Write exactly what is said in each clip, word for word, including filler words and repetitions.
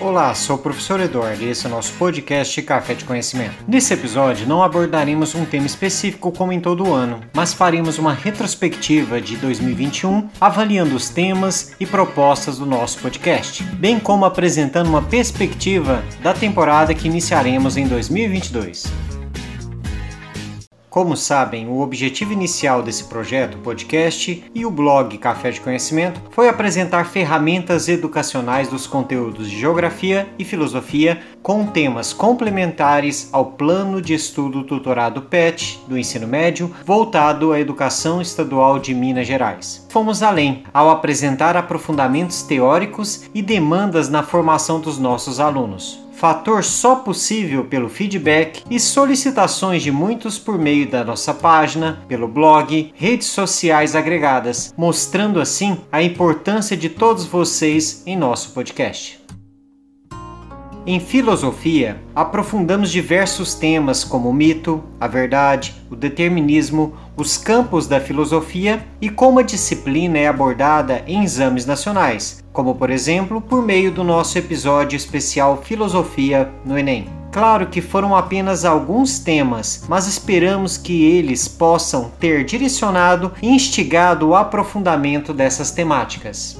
Olá, sou o professor Eduardo e esse é o nosso podcast Café de Conhecimento. Nesse episódio não abordaremos um tema específico como em todo ano, mas faremos uma retrospectiva de dois mil e vinte e um, avaliando os temas e propostas do nosso podcast, bem como apresentando uma perspectiva da temporada que iniciaremos em dois mil e vinte e dois. Como sabem, o objetivo inicial desse projeto, o podcast e o blog Café de Conhecimento foi apresentar ferramentas educacionais dos conteúdos de Geografia e Filosofia com temas complementares ao plano de estudo tutorado P E T do ensino médio voltado à educação estadual de Minas Gerais. Fomos além ao apresentar aprofundamentos teóricos e demandas na formação dos nossos alunos. Fator só possível pelo feedback e solicitações de muitos por meio da nossa página, pelo blog, redes sociais agregadas, mostrando assim a importância de todos vocês em nosso podcast. Em filosofia, aprofundamos diversos temas como o mito, a verdade, o determinismo, os campos da filosofia e como a disciplina é abordada em exames nacionais, como por exemplo por meio do nosso episódio especial Filosofia no Enem. Claro que foram apenas alguns temas, mas esperamos que eles possam ter direcionado e instigado o aprofundamento dessas temáticas.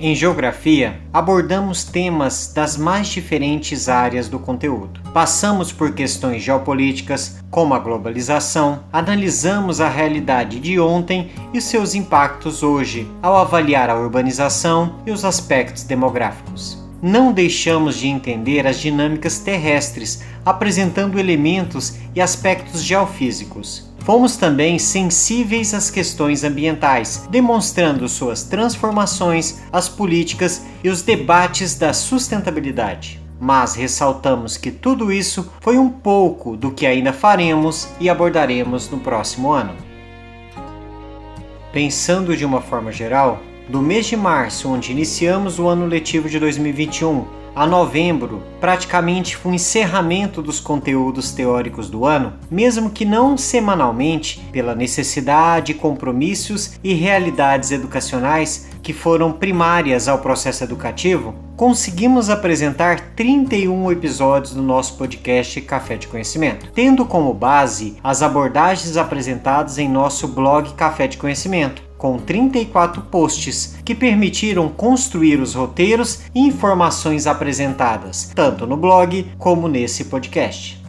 Em Geografia, abordamos temas das mais diferentes áreas do conteúdo. Passamos por questões geopolíticas, como a globalização, analisamos a realidade de ontem e seus impactos hoje, ao avaliar a urbanização e os aspectos demográficos. Não deixamos de entender as dinâmicas terrestres, apresentando elementos e aspectos geofísicos. Fomos também sensíveis às questões ambientais, demonstrando suas transformações, as políticas e os debates da sustentabilidade. Mas ressaltamos que tudo isso foi um pouco do que ainda faremos e abordaremos no próximo ano. Pensando de uma forma geral, do mês de março, onde iniciamos o ano letivo de dois mil e vinte e um, a novembro, praticamente foi o encerramento dos conteúdos teóricos do ano, mesmo que não semanalmente, pela necessidade, compromissos e realidades educacionais que foram primárias ao processo educativo, conseguimos apresentar trinta e um episódios do nosso podcast Café de Conhecimento, tendo como base as abordagens apresentadas em nosso blog Café de Conhecimento, com trinta e quatro posts que permitiram construir os roteiros e informações apresentadas, tanto no blog como nesse podcast.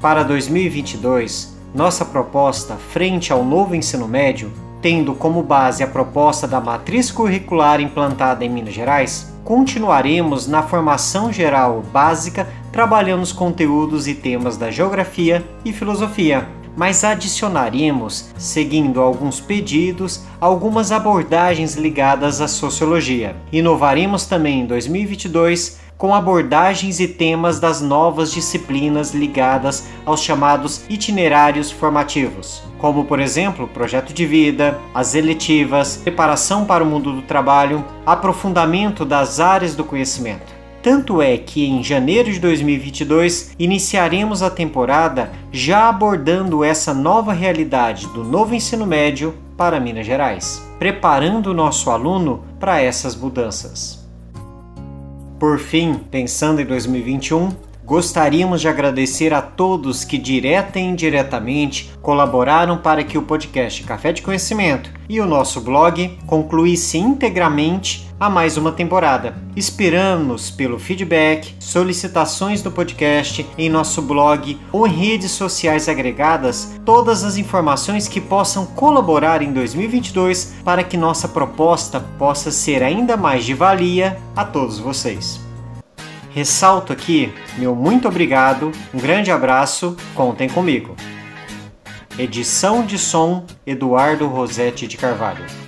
Para dois mil e vinte e dois, nossa proposta frente ao novo ensino médio, tendo como base a proposta da matriz curricular implantada em Minas Gerais, continuaremos na formação geral básica trabalhando os conteúdos e temas da Geografia e Filosofia, mas adicionaremos, seguindo alguns pedidos, algumas abordagens ligadas à sociologia. Inovaremos também em dois mil e vinte e dois com abordagens e temas das novas disciplinas ligadas aos chamados itinerários formativos, como, por exemplo, projeto de vida, as eletivas, preparação para o mundo do trabalho, aprofundamento das áreas do conhecimento. Tanto é que em janeiro de dois mil e vinte e dois iniciaremos a temporada já abordando essa nova realidade do novo ensino médio para Minas Gerais, preparando o nosso aluno para essas mudanças. Por fim, pensando em dois mil e vinte e um, gostaríamos de agradecer a todos que, direta e indiretamente, colaboraram para que o podcast Café de Conhecimento e o nosso blog concluísse integralmente a mais uma temporada. Esperamos pelo feedback, solicitações do podcast em nosso blog ou em redes sociais agregadas, todas as informações que possam colaborar em dois mil e vinte e dois para que nossa proposta possa ser ainda mais de valia a todos vocês. Ressalto aqui meu muito obrigado, um grande abraço, contem comigo. Edição de som, Eduardo Rosetti de Carvalho.